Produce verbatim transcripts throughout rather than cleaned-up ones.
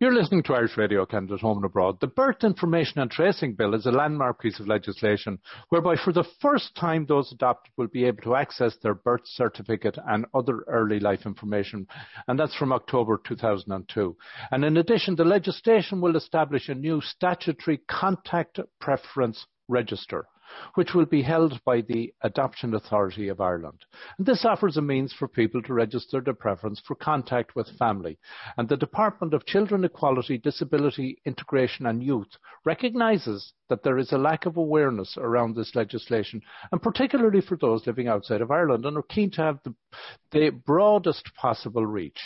You're listening to Irish Radio Canada at home and abroad. The Birth Information and Tracing Bill is a landmark piece of legislation whereby for the first time those adopted will be able to access their birth certificate and other early life information, and that's from October two thousand two. And in addition, the legislation will establish a new statutory contact preference register, which will be held by the Adoption Authority of Ireland. And this offers a means for people to register their preference for contact with family. And the Department of Children, Equality, Disability, Integration and Youth recognises that there is a lack of awareness around this legislation, and particularly for those living outside of Ireland, and are keen to have the, the broadest possible reach.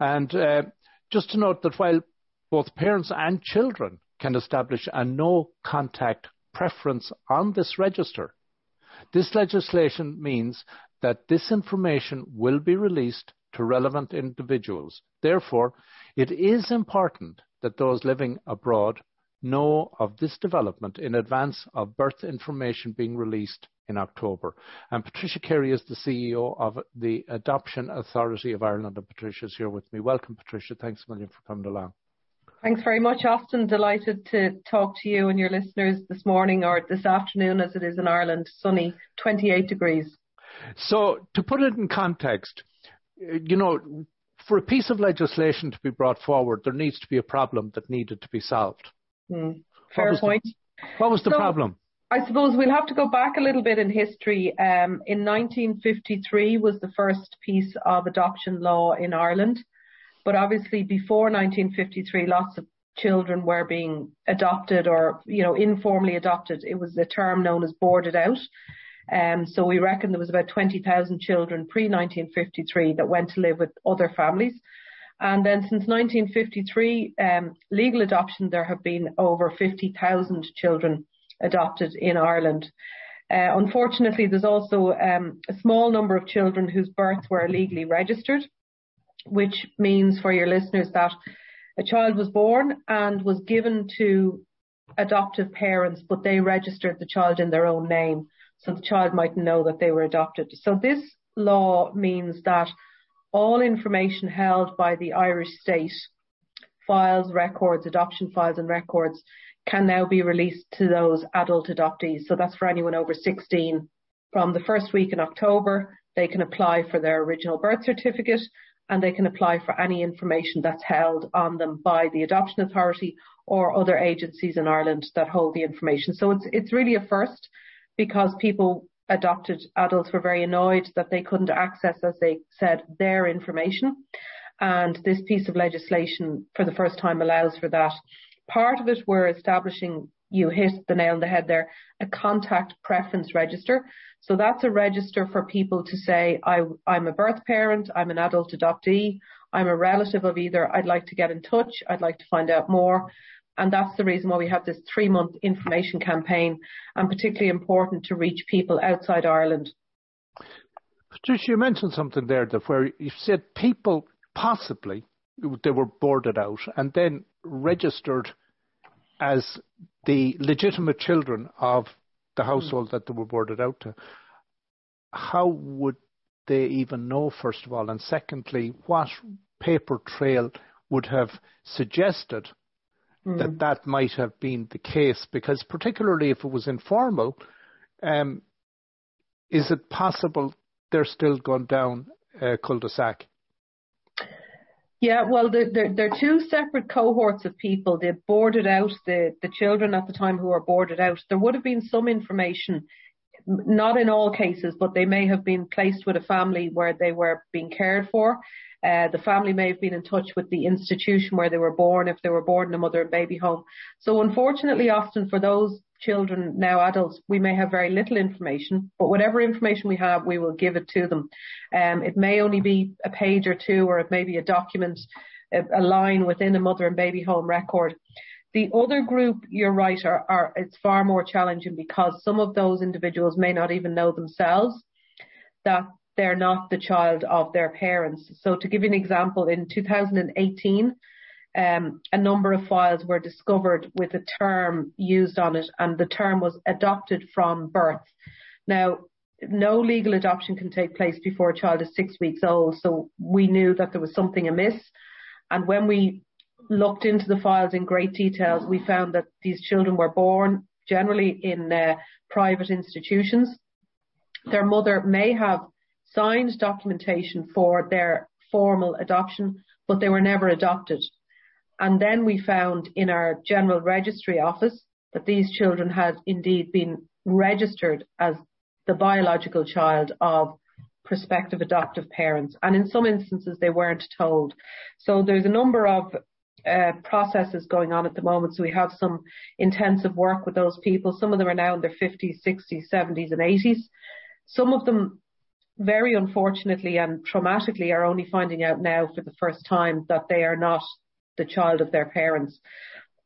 And uh, just to note that while both parents and children can establish a no-contact preference on this register, this legislation means that this information will be released to relevant individuals. Therefore, it is important that those living abroad know of this development in advance of birth information being released in October. And Patricia Carey is the C E O of the Adoption Authority of Ireland, and Patricia's here with me. Welcome, Patricia. Thanks a million for coming along. Thanks very much, Austin. Delighted to talk to you and your listeners this morning, or this afternoon as it is in Ireland, sunny, twenty-eight degrees. So to put it in context, you know, for a piece of legislation to be brought forward, there needs to be a problem that needed to be solved. Mm, fair point. The, what was the so, problem? I suppose we'll have to go back a little bit in history. Um, in nineteen fifty-three was the first piece of adoption law in Ireland. But obviously before nineteen fifty-three, lots of children were being adopted or, you know, informally adopted. It was the term known as boarded out. Um, so we reckon there was about twenty thousand children pre-nineteen fifty-three that went to live with other families. And then since nineteen fifty-three, um, legal adoption, there have been over fifty thousand children adopted in Ireland. Uh, unfortunately, there's also um, a small number of children whose births were illegally registered, which means for your listeners that a child was born and was given to adoptive parents, but they registered the child in their own name, so the child mightn't know that they were adopted. So this law means that all information held by the Irish state, files, records, adoption files and records, can now be released to those adult adoptees. So that's for anyone over sixteen. From the first week in October, they can apply for their original birth certificate, and they can apply for any information that's held on them by the Adoption Authority or other agencies in Ireland that hold the information. So it's it's really a first, because people, adopted adults, were very annoyed that they couldn't access, as they said, their information. And this piece of legislation for the first time allows for that. Part of it, we're establishing, you hit the nail on the head there, a contact preference register. So that's a register for people to say, I, I'm a birth parent, I'm an adult adoptee, I'm a relative of either, I'd like to get in touch, I'd like to find out more. And that's the reason why we have this three-month information campaign, and particularly important to reach people outside Ireland. Patricia, you mentioned something there that where you said people possibly, they were boarded out and then registered as the legitimate children of the household that they were boarded out to. How would they even know, first of all? And secondly, what paper trail would have suggested mm. that that might have been the case? Because particularly if it was informal, um, is it possible they're still gone down a cul-de-sac? Yeah, well, there there are two separate cohorts of people. They boarded out, the, the children at the time who were boarded out. There would have been some information, not in all cases, but they may have been placed with a family where they were being cared for. Uh, the family may have been in touch with the institution where they were born, if they were born in a mother and baby home. So unfortunately, often for those children, now adults, we may have very little information, but whatever information we have, we will give it to them. Um, it may only be a page or two, or it may be a document, a, a line within a mother and baby home record. The other group, you're right, are, are it's far more challenging, because some of those individuals may not even know themselves that they're not the child of their parents. So to give you an example, in two thousand eighteen, Um, a number of files were discovered with a term used on it, and the term was adopted from birth. Now, no legal adoption can take place before a child is six weeks old, so we knew that there was something amiss. And when we looked into the files in great detail, we found that these children were born generally in uh, private institutions. Their mother may have signed documentation for their formal adoption, but they were never adopted. And then we found in our General Registry Office that these children had indeed been registered as the biological child of prospective adoptive parents, and in some instances they weren't told. So there's a number of uh, processes going on at the moment, so we have some intensive work with those people. Some of them are now in their fifties, sixties, seventies and eighties. Some of them, very unfortunately and traumatically, are only finding out now for the first time that they are not the child of their parents.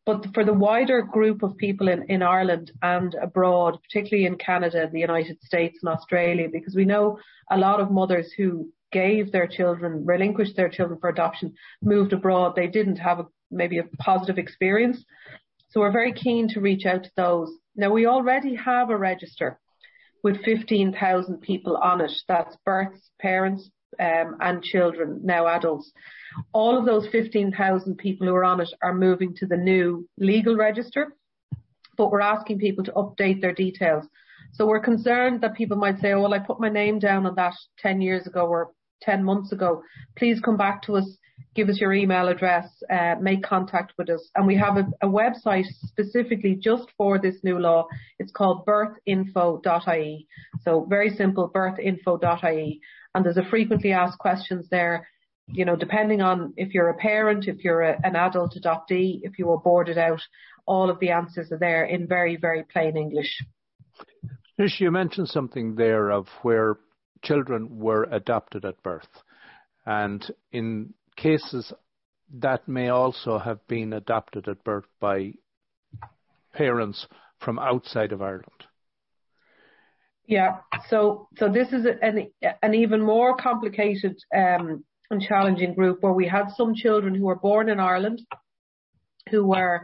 But for the wider group of people in, in Ireland and abroad, particularly in Canada, the United States and Australia, because we know a lot of mothers who gave their children, relinquished their children for adoption, moved abroad, they didn't have a, maybe a positive experience. So we're very keen to reach out to those. Now, we already have a register with fifteen thousand people on it. That's births, parents, Um, and children, now adults. All of those fifteen thousand people who are on it are moving to the new legal register, but we're asking people to update their details. So we're concerned that people might say, oh, well, I put my name down on that ten years ago or ten months ago. Please come back to us, give us your email address, uh, make contact with us. And we have a, a website specifically just for this new law. It's called birth info dot I E. So very simple, birth info dot I E. And there's a frequently asked questions there, you know, depending on if you're a parent, if you're a, an adult adoptee, if you were boarded out, all of the answers are there in very, very plain English. Trish, you mentioned something there of where children were adopted at birth. And in cases that may also have been adopted at birth by parents from outside of Ireland. Yeah, so so this is an an even more complicated um, and challenging group, where we had some children who were born in Ireland, who were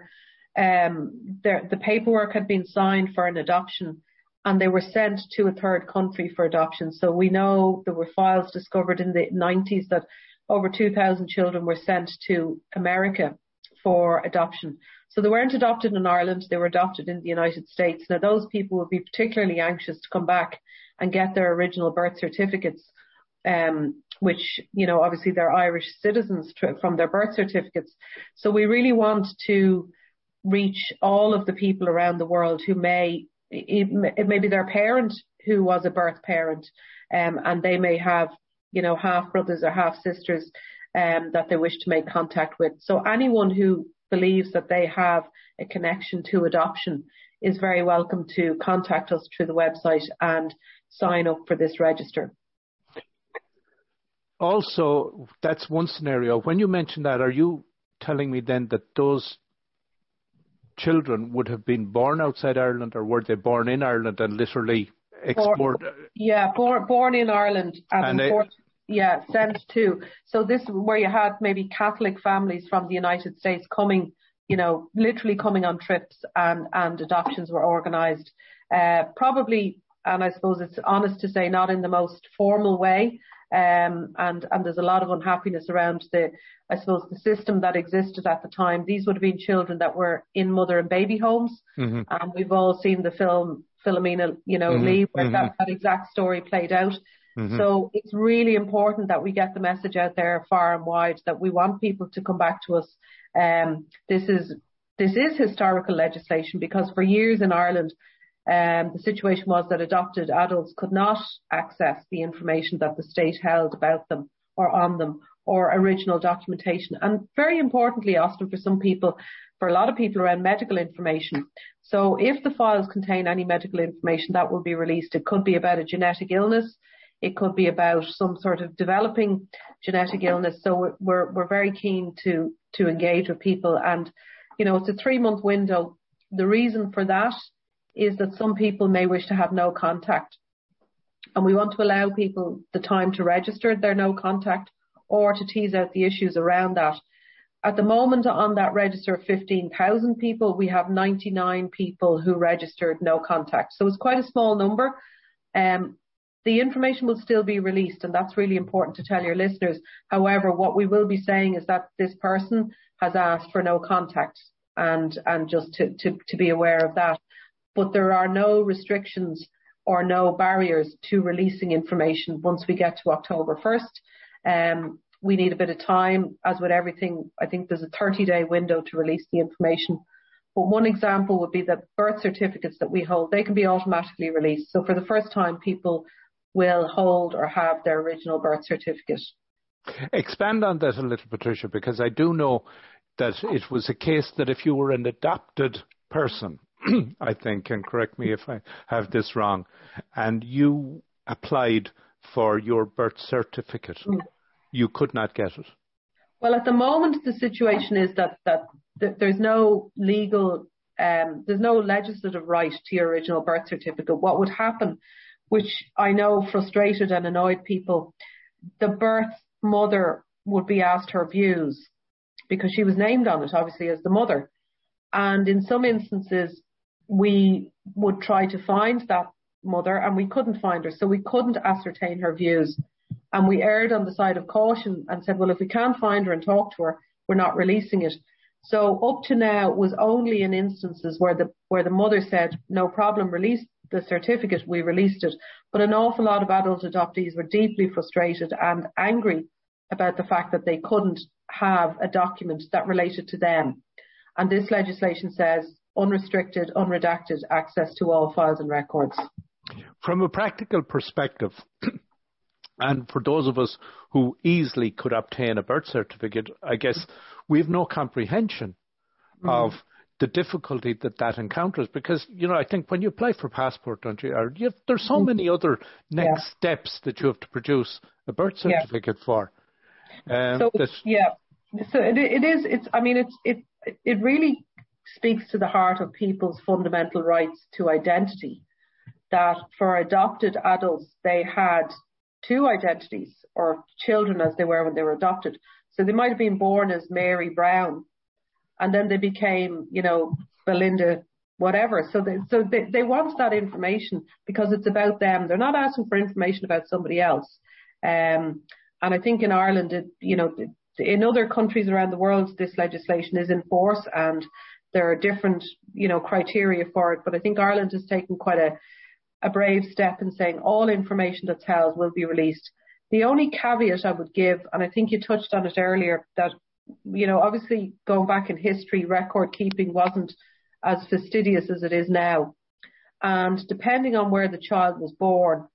um, their, the paperwork had been signed for an adoption, and they were sent to a third country for adoption. So we know there were files discovered in the nineties that over two thousand children were sent to America for adoption. So they weren't adopted in Ireland, they were adopted in the United States. Now, those people would be particularly anxious to come back and get their original birth certificates, um, which, you know, obviously they're Irish citizens from their birth certificates. So we really want to reach all of the people around the world who may, it may be their parent who was a birth parent, um, and they may have, you know, half brothers or half sisters um, that they wish to make contact with. So anyone who believes that they have a connection to adoption is very welcome to contact us through the website and sign up for this register. Also, that's one scenario. When you mention that, are you telling me then that those children would have been born outside Ireland, or were they born in Ireland and literally exported? Yeah, born, born in Ireland and, and imported. Yeah, sent to. So this where you had maybe Catholic families from the United States coming, you know, literally coming on trips, and, and adoptions were organised. Uh, probably, and I suppose it's honest to say, not in the most formal way. Um, and, and there's a lot of unhappiness around the, I suppose, the system that existed at the time. These would have been children that were in mother and baby homes. Mm-hmm. And we've all seen the film Philomena, you know, mm-hmm. Lee, where mm-hmm. that, that exact story played out. Mm-hmm. So it's really important that we get the message out there far and wide that we want people to come back to us. Um, this is this is historical legislation, because for years in Ireland, um, the situation was that adopted adults could not access the information that the state held about them or on them, or original documentation. And very importantly, Austin, for some people, for a lot of people, around medical information. So if the files contain any medical information that will be released, it could be about a genetic illness. It could be about some sort of developing genetic illness. So we're we're very keen to to engage with people. And, you know, it's a three-month window. The reason for that is that some people may wish to have no contact. And we want to allow people the time to register their no contact or to tease out the issues around that. At the moment, on that register of fifteen thousand people, we have ninety-nine people who registered no contact. So it's quite a small number. Um, The information will still be released, and that's really important to tell your listeners. However, what we will be saying is that this person has asked for no contact, and and just to, to, to be aware of that. But there are no restrictions or no barriers to releasing information once we get to October first. Um, we need a bit of time, as with everything. I think there's a thirty-day window to release the information. But one example would be that birth certificates that we hold, they can be automatically released. So for the first time, people will hold or have their original birth certificate. Expand on that a little, Patricia, because I do know that it was a case that if you were an adopted person, I think, and correct me if I have this wrong, and you applied for your birth certificate, mm. you could not get it. Well, at the moment, the situation is that, that th- there's no legal, um, there's no legislative right to your original birth certificate. What would happen, which I know frustrated and annoyed people, the birth mother would be asked her views because she was named on it, obviously, as the mother. And in some instances, we would try to find that mother and we couldn't find her. So we couldn't ascertain her views. And we erred on the side of caution and said, well, if we can't find her and talk to her, we're not releasing it. So up to now, it was only in instances where the where the mother said, no problem, release the certificate, we released it. But an awful lot of adult adoptees were deeply frustrated and angry about the fact that they couldn't have a document that related to them. And this legislation says unrestricted, unredacted access to all files and records. From a practical perspective, and for those of us who easily could obtain a birth certificate, I guess we have no comprehension mm-hmm. of the difficulty that that encounters. Because, you know, I think when you apply for passport, don't you, or you have, there's so many other next yeah. steps that you have to produce a birth certificate yeah. for. Um, so, yeah. So it, it is, it's, I mean, it's, it, it really speaks to the heart of people's fundamental rights to identity, that for adopted adults, they had two identities, or children as they were when they were adopted. So they might have been born as Mary Brown, and then they became, you know, Belinda, whatever. So they, so they, they want that information because it's about them. They're not asking for information about somebody else. Um, and I think in Ireland, it, you know, it, in other countries around the world, this legislation is in force and there are different, you know, criteria for it. But I think Ireland has taken quite a, a brave step in saying all information that's held will be released. The only caveat I would give, and I think you touched on it earlier, that, you know, obviously going back in history, record keeping wasn't as fastidious as it is now. And depending on where the child was born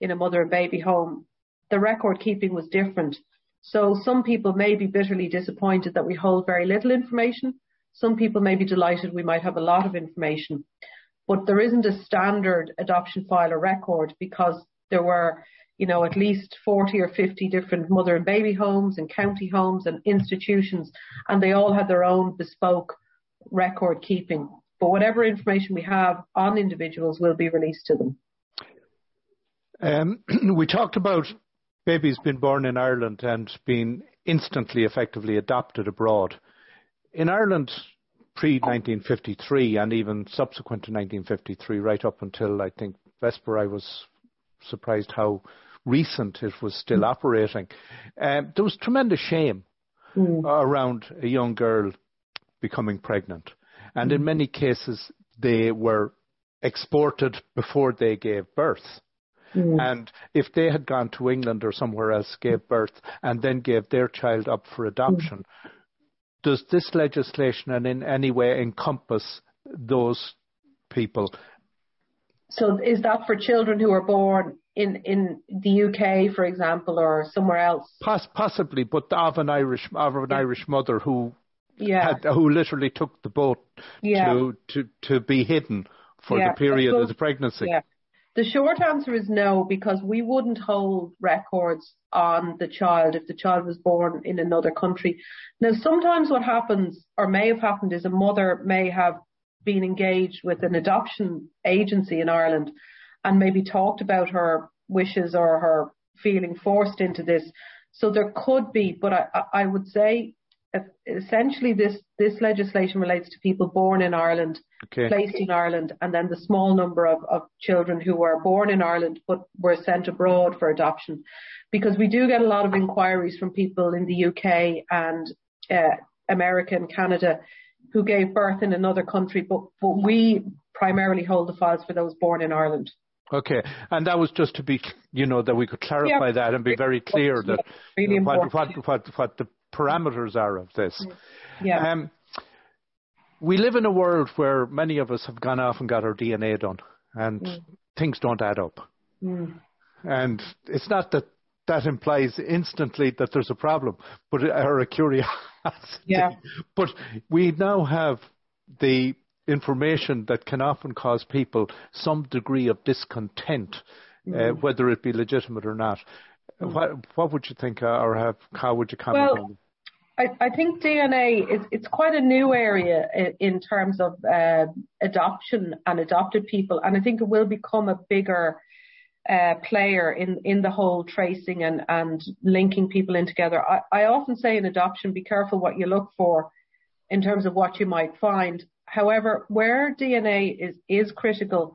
in a mother and baby home, the record keeping was different. So some people may be bitterly disappointed that we hold very little information. Some people may be delighted we might have a lot of information. But there isn't a standard adoption file or record because there were, you know, at least forty or fifty different mother and baby homes and county homes and institutions, and they all had their own bespoke record keeping. But whatever information we have on individuals will be released to them. Um, we talked about babies been born in Ireland and been instantly, effectively adopted abroad. In Ireland, pre nineteen fifty-three and even subsequent to nineteen fifty-three, right up until, I think, Vesper, I was surprised how recent it was still mm. operating. Um, there was tremendous shame mm. around a young girl becoming pregnant. And mm. in many cases, they were exported before they gave birth. Mm. And if they had gone to England or somewhere else, gave birth, and then gave their child up for adoption, mm. does this legislation in any way encompass those people? So is that for children who are born in, in the U K, for example, or somewhere else? Poss- possibly, but of an Irish of an yeah. Irish mother who yeah. had, who literally took the boat yeah. to, to, to be hidden for yeah. the period of the pregnancy. Yeah. The short answer is no, because we wouldn't hold records on the child if the child was born in another country. Now, sometimes what happens or may have happened is a mother may have been engaged with an adoption agency in Ireland and maybe talked about her wishes or her feeling forced into this. So there could be, but I, I would say essentially this, this legislation relates to people born in Ireland, okay. placed in Ireland, and then the small number of, of children who were born in Ireland but were sent abroad for adoption. Because we do get a lot of inquiries from people in the U K and uh, America and Canada who gave birth in another country, but, but we primarily hold the files for those born in Ireland. Okay, and that was just to be, you know, that we could clarify yeah. that and be very clear that really you know, what, what, what, what the parameters are of this. Yeah. Um, we live in a world where many of us have gone off and got our D N A done, and mm. things don't add up. Mm. And it's not that that implies instantly that there's a problem, but or a curiosity. Yeah. But we now have the information that can often cause people some degree of discontent, mm. uh, whether it be legitimate or not. Mm. What, what would you think, or have, how would you comment well, on it? I, I think D N A, is, it's quite a new area in, in terms of uh, adoption and adopted people, and I think it will become a bigger uh, player in, in the whole tracing and, and linking people in together. I, I often say in adoption, be careful what you look for in terms of what you might find. However, where D N A is, is critical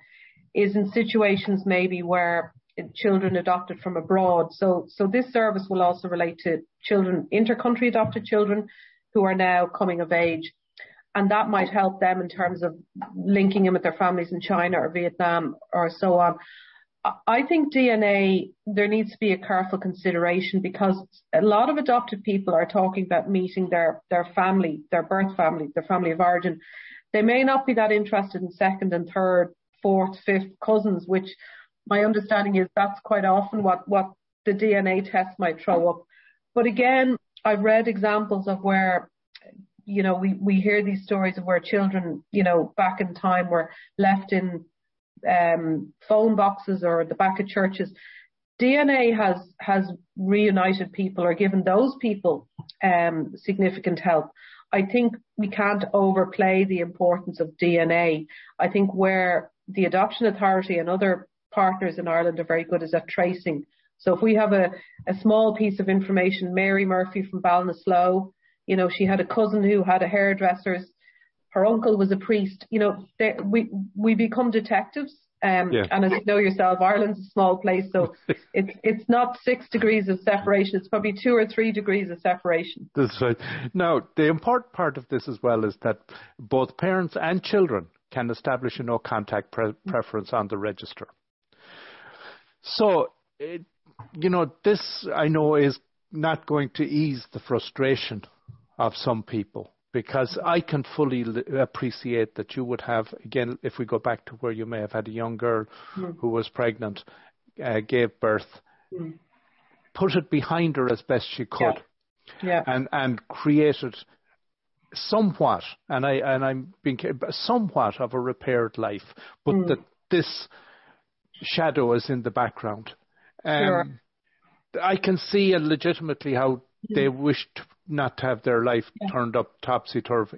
is in situations maybe where children adopted from abroad. So, so this service will also relate to children, inter-country adopted children who are now coming of age. And that might help them in terms of linking in with their families in China or Vietnam or so on. I think D N A, there needs to be a careful consideration because a lot of adopted people are talking about meeting their, their family, their birth family, their family of origin. They may not be that interested in second and third, fourth, fifth cousins, which my understanding is that's quite often what, what the D N A test might throw up. But again, I've read examples of where, you know, we, we hear these stories of where children, you know, back in time were left in um, phone boxes or at the back of churches. D N A has, has reunited people or given those people um, significant help. I think we can't overplay the importance of D N A. I think where the Adoption Authority and other partners in Ireland are very good is at tracing. So if we have a, a small piece of information, Mary Murphy from Ballinasloe, you know, she had a cousin who had a hairdresser's, her uncle was a priest. You know, they, we we become detectives. Um, yeah. And as you know yourself, Ireland's a small place, so it's it's not six degrees of separation. It's probably two or three degrees of separation. That's right. Now, the important part of this as well is that both parents and children can establish a no-contact pre- preference on the register. So, it, you know, this I know is not going to ease the frustration of some people. Because I can fully appreciate that you would have, again, if we go back to where you may have had a young girl mm. who was pregnant, uh, gave birth, mm. put it behind her as best she could, yeah. Yeah. and and created somewhat, and I and I'm being somewhat of a repaired life, but mm. that this shadow is in the background. Um, sure. I can see legitimately how mm. they wished to not to have their life yeah. turned up topsy-turvy.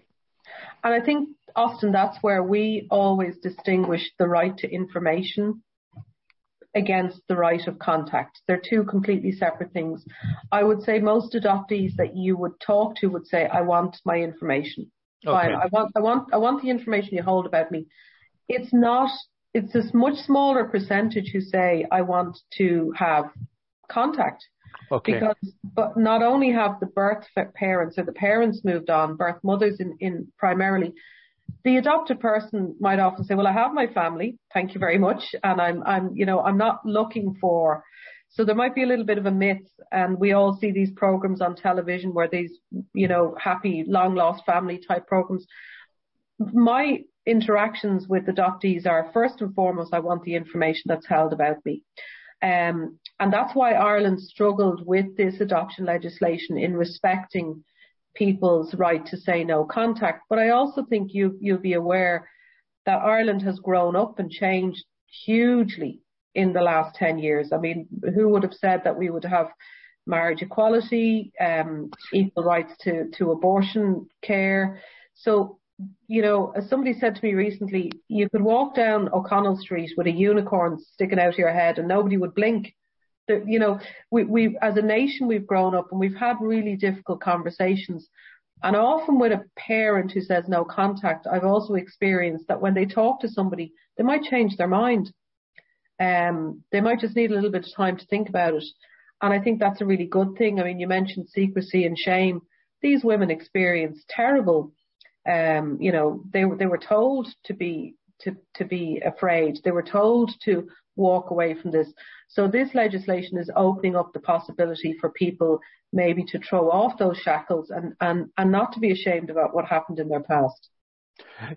And I think, Austin, that's where we always distinguish the right to information against the right of contact. They're two completely separate things. I would say most adoptees that you would talk to would say, I want my information. Okay. I, I want, I want, I want the information you hold about me. It's not, it's this much smaller percentage who say, I want to have contact. Okay. Because but not only have the birth parents or the parents moved on, birth mothers in, in primarily, the adopted person might often say, well, I have my family, thank you very much, and I'm I'm you know, I'm not looking for, so there might be a little bit of a myth, and we all see these programs on television where these, you know, happy long lost family type programs. My interactions with adoptees are first and foremost, I want the information that's held about me. Um, and that's why Ireland struggled with this adoption legislation in respecting people's right to say no contact. But I also think you, you'll be aware that Ireland has grown up and changed hugely in the last ten years. I mean, who would have said that we would have marriage equality, um, equal rights to, to abortion care? So, you know, as somebody said to me recently, you could walk down O'Connell Street with a unicorn sticking out of your head and nobody would blink. You know, we, we as a nation, we've grown up and we've had really difficult conversations. And often with a parent who says no contact, I've also experienced that when they talk to somebody, they might change their mind. Um, they might just need a little bit of time to think about it. And I think that's a really good thing. I mean, you mentioned secrecy and shame. These women experienced terrible, um, you know, they, they were told to be, to, to be afraid. They were told to walk away from this. So this legislation is opening up the possibility for people maybe to throw off those shackles and, and, and not to be ashamed about what happened in their past.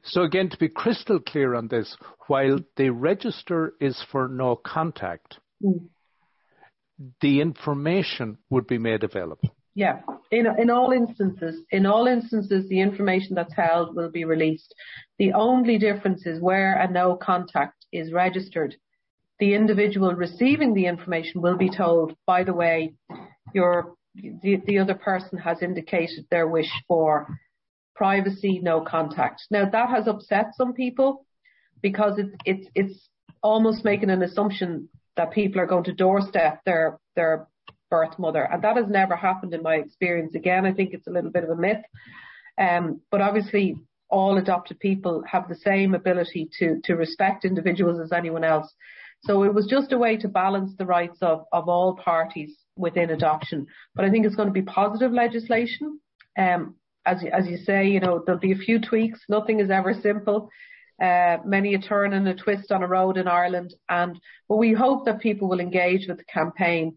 So again, to be crystal clear on this, while the register is for no contact, mm. the information would be made available. Yeah, in in all instances, in all instances, the information that's held will be released. The only difference is where a no contact is registered. The individual receiving the information will be told, by the way, your the, the other person has indicated their wish for privacy, no contact. Now, that has upset some people because it's it's it's almost making an assumption that people are going to doorstep their their birth mother, and that has never happened in my experience. Again, I think it's a little bit of a myth, um, but obviously all adopted people have the same ability to to respect individuals as anyone else. So it was just a way to balance the rights of, of all parties within adoption. But I think it's going to be positive legislation. Um, as, as you say, you know, there'll be a few tweaks. Nothing is ever simple. Uh, many a turn and a twist on a road in Ireland. And but we hope that people will engage with the campaign.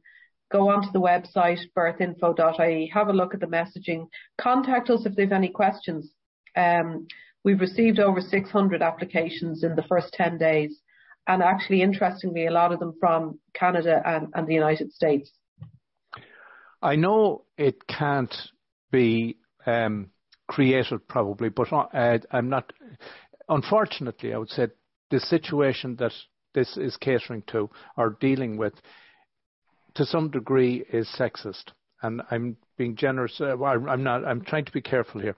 Go onto the website, birth info dot I E, have a look at the messaging. Contact us if they've any questions. Um, we've received over six hundred applications in the first ten days. And actually, interestingly, a lot of them from Canada and, and the United States. I know it can't be um, created probably, but I, I'm not. Unfortunately, I would say the situation that this is catering to or dealing with, to some degree, is sexist. And I'm being generous. Well, I'm not. I'm trying to be careful here.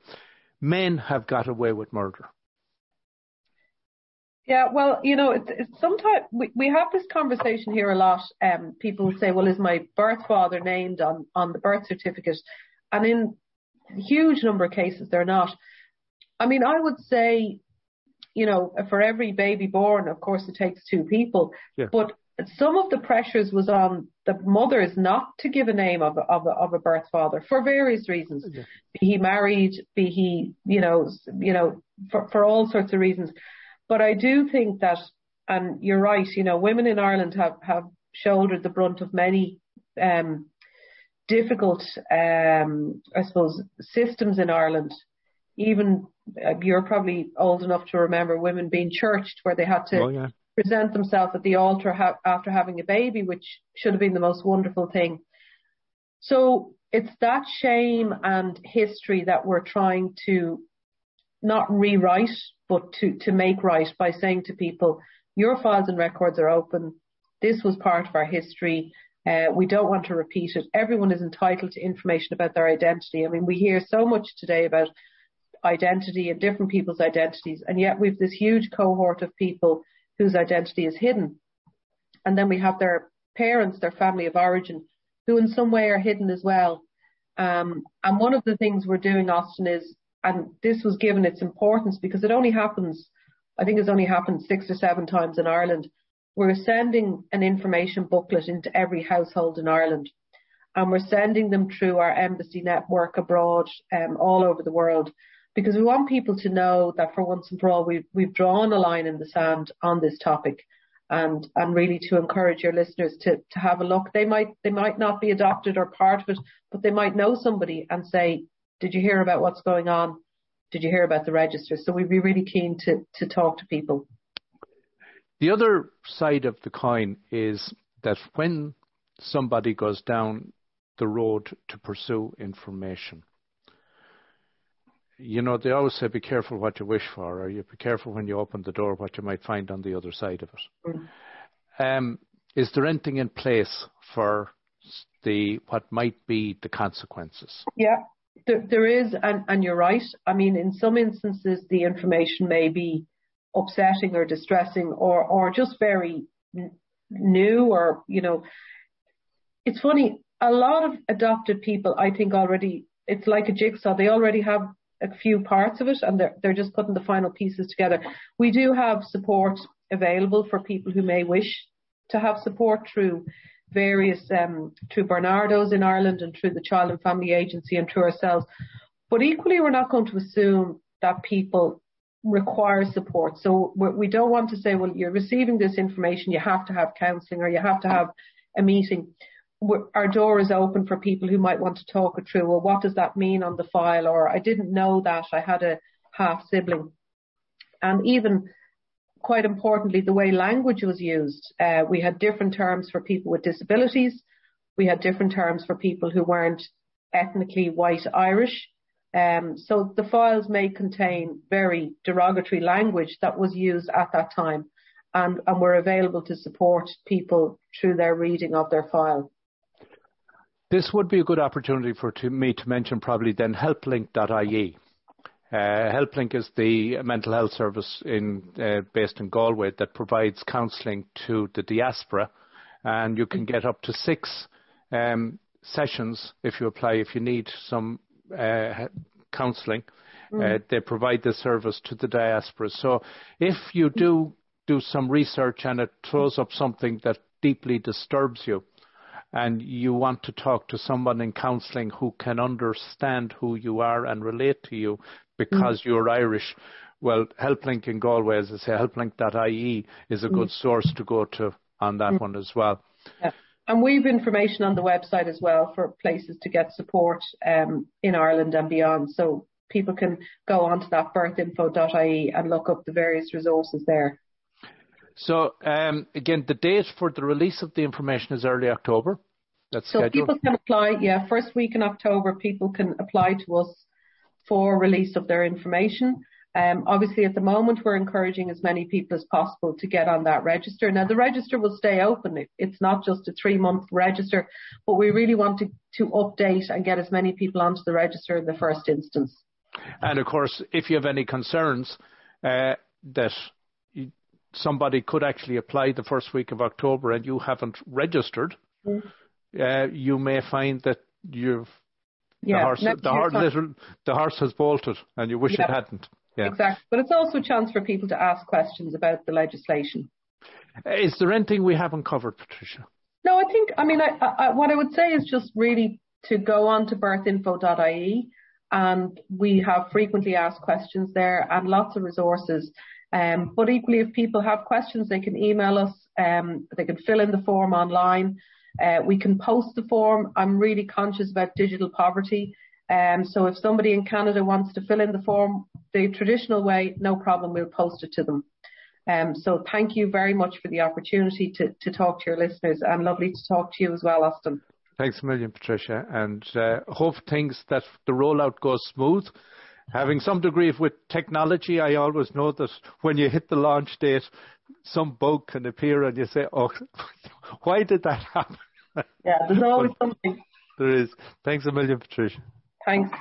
Men have got away with murder. Yeah, well, you know, it's, it's sometimes we, we have this conversation here a lot. Um, people say, well, is my birth father named on, on the birth certificate? And in a huge number of cases, they're not. I mean, I would say, you know, for every baby born, of course, it takes two people. Yeah. But some of the pressures was on the mothers not to give a name of, of, of a birth father for various reasons. Yeah. Be he married, be he, you know, you know, for, for all sorts of reasons. But I do think that, and you're right, you know, women in Ireland have, have shouldered the brunt of many um, difficult, um, I suppose, systems in Ireland. Even, uh, you're probably old enough to remember women being churched where they had to oh, yeah. present themselves at the altar ha- after having a baby, which should have been the most wonderful thing. So it's that shame and history that we're trying to not rewrite, but to, to make right by saying to people, your files and records are open. This was part of our history. Uh, we don't want to repeat it. Everyone is entitled to information about their identity. I mean, we hear so much today about identity and different people's identities, and yet we've this huge cohort of people whose identity is hidden. And then we have their parents, their family of origin, who in some way are hidden as well. Um, and one of the things we're doing, Austin, is, and this was given its importance because it only happens, I think it's only happened six or seven times in Ireland. We're sending an information booklet into every household in Ireland. And we're sending them through our embassy network abroad, um, all over the world, because we want people to know that for once and for all, we've, we've drawn a line in the sand on this topic, and, and really to encourage your listeners to, to have a look. They might, they might not be adopted or part of it, but they might know somebody and say, did you hear about what's going on? Did you hear about the register? So we'd be really keen to, to talk to people. The other side of the coin is that when somebody goes down the road to pursue information, you know, they always say, be careful what you wish for, or you be careful when you open the door what you might find on the other side of it. Mm-hmm. Um, is there anything in place for the what might be the consequences? Yeah. There, there is, and, and you're right. I mean, in some instances, the information may be upsetting or distressing, or, or just very n- new, or, you know, it's funny. A lot of adopted people, I think, already it's like a jigsaw. They already have a few parts of it, and they're, they're just putting the final pieces together. We do have support available for people who may wish to have support through various, um, through Barnardo's in Ireland and through the Child and Family Agency and through ourselves. But equally, we're not going to assume that people require support. So we don't want to say, well, you're receiving this information, you have to have counselling or you have to have a meeting. We're, our door is open for people who might want to talk it through. Well, what does that mean on the file? Or I didn't know that I had a half sibling. And even quite importantly, the way language was used. Uh, we had different terms for people with disabilities. We had different terms for people who weren't ethnically white Irish. Um, so the files may contain very derogatory language that was used at that time, and, and were available to support people through their reading of their file. This would be a good opportunity for to, me to mention probably then helplink dot I E. Uh, Helplink is the mental health service in, uh, based in Galway that provides counselling to the diaspora, and you can get up to six um, sessions if you apply, if you need some Uh, counselling. Mm. Uh, they provide the service to the diaspora. So if you do do some research and it throws up something that deeply disturbs you and you want to talk to someone in counselling who can understand who you are and relate to you because mm. you're Irish, well, Helplink in Galway, as I say, helplink dot I E is a good mm. source to go to on that mm. one as well. Yeah. And we've information on the website as well for places to get support um, in Ireland and beyond. So people can go onto that birth info dot I E and look up the various resources there. So um, again, the date for the release of the information is early October. That's so scheduled. People can apply. Yeah, first week in October, people can apply to us for release of their information. Um, obviously, at the moment, we're encouraging as many people as possible to get on that register. Now, the register will stay open. It, it's not just a three-month register, but we really want to, to update and get as many people onto the register in the first instance. And, of course, if you have any concerns uh, that you, somebody could actually apply the first week of October and you haven't registered, mm. uh, you may find that you've yeah, the, horse, the, horse, little, the horse has bolted and you wish yeah. it hadn't. Yeah. Exactly. But it's also a chance for people to ask questions about the legislation. Is there anything we haven't covered, Patricia? No, I think, I mean, I, I, what I would say is just really to go on to birth info dot I E, and we have frequently asked questions there and lots of resources. Um, but equally, if people have questions, they can email us, um, they can fill in the form online, uh, we can post the form. I'm really conscious about digital poverty. Um, so if somebody in Canada wants to fill in the form the traditional way, no problem, we'll post it to them. Um, so thank you very much for the opportunity to, to talk to your listeners, and lovely to talk to you as well, Austin. Thanks a million, Patricia, and uh, hope things that the rollout goes smooth. Having some degree of with technology, I always know that when you hit the launch date, some bug can appear and you say, oh, why did that happen? Yeah, there's always something. There is. Thanks a million, Patricia. Thanks.